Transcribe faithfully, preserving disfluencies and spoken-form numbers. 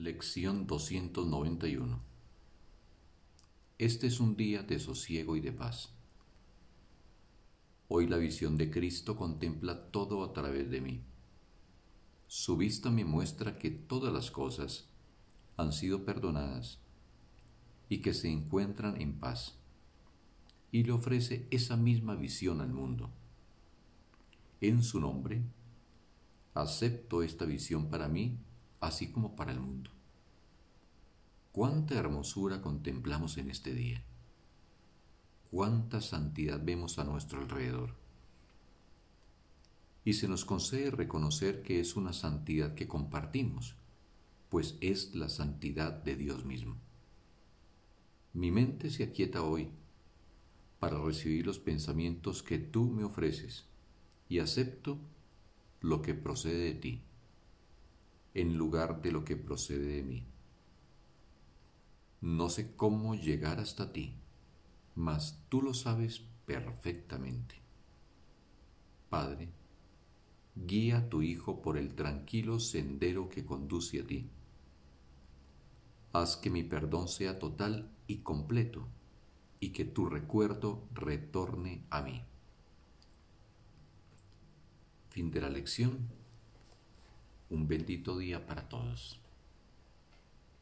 Lección doscientos noventa y uno. Este es un día de sosiego y de paz. Hoy la visión de Cristo contempla todo a través de mí. Su vista me muestra que todas las cosas han sido perdonadas y que se encuentran en paz, y le ofrece esa misma visión al mundo. En su nombre, acepto esta visión para mí, así como para el mundo. ¿Cuánta hermosura contemplamos en este día? ¿Cuánta santidad vemos a nuestro alrededor? Y se nos concede reconocer que es una santidad que compartimos, pues es la santidad de Dios mismo. Mi mente se aquieta hoy para recibir los pensamientos que tú me ofreces, y acepto lo que procede de ti, en lugar de lo que procede de mí. No sé cómo llegar hasta ti, mas tú lo sabes perfectamente. Padre, guía a tu Hijo por el tranquilo sendero que conduce a ti. Haz que mi perdón sea total y completo, y que tu recuerdo retorne a mí. Fin de la lección. Un bendito día para todos.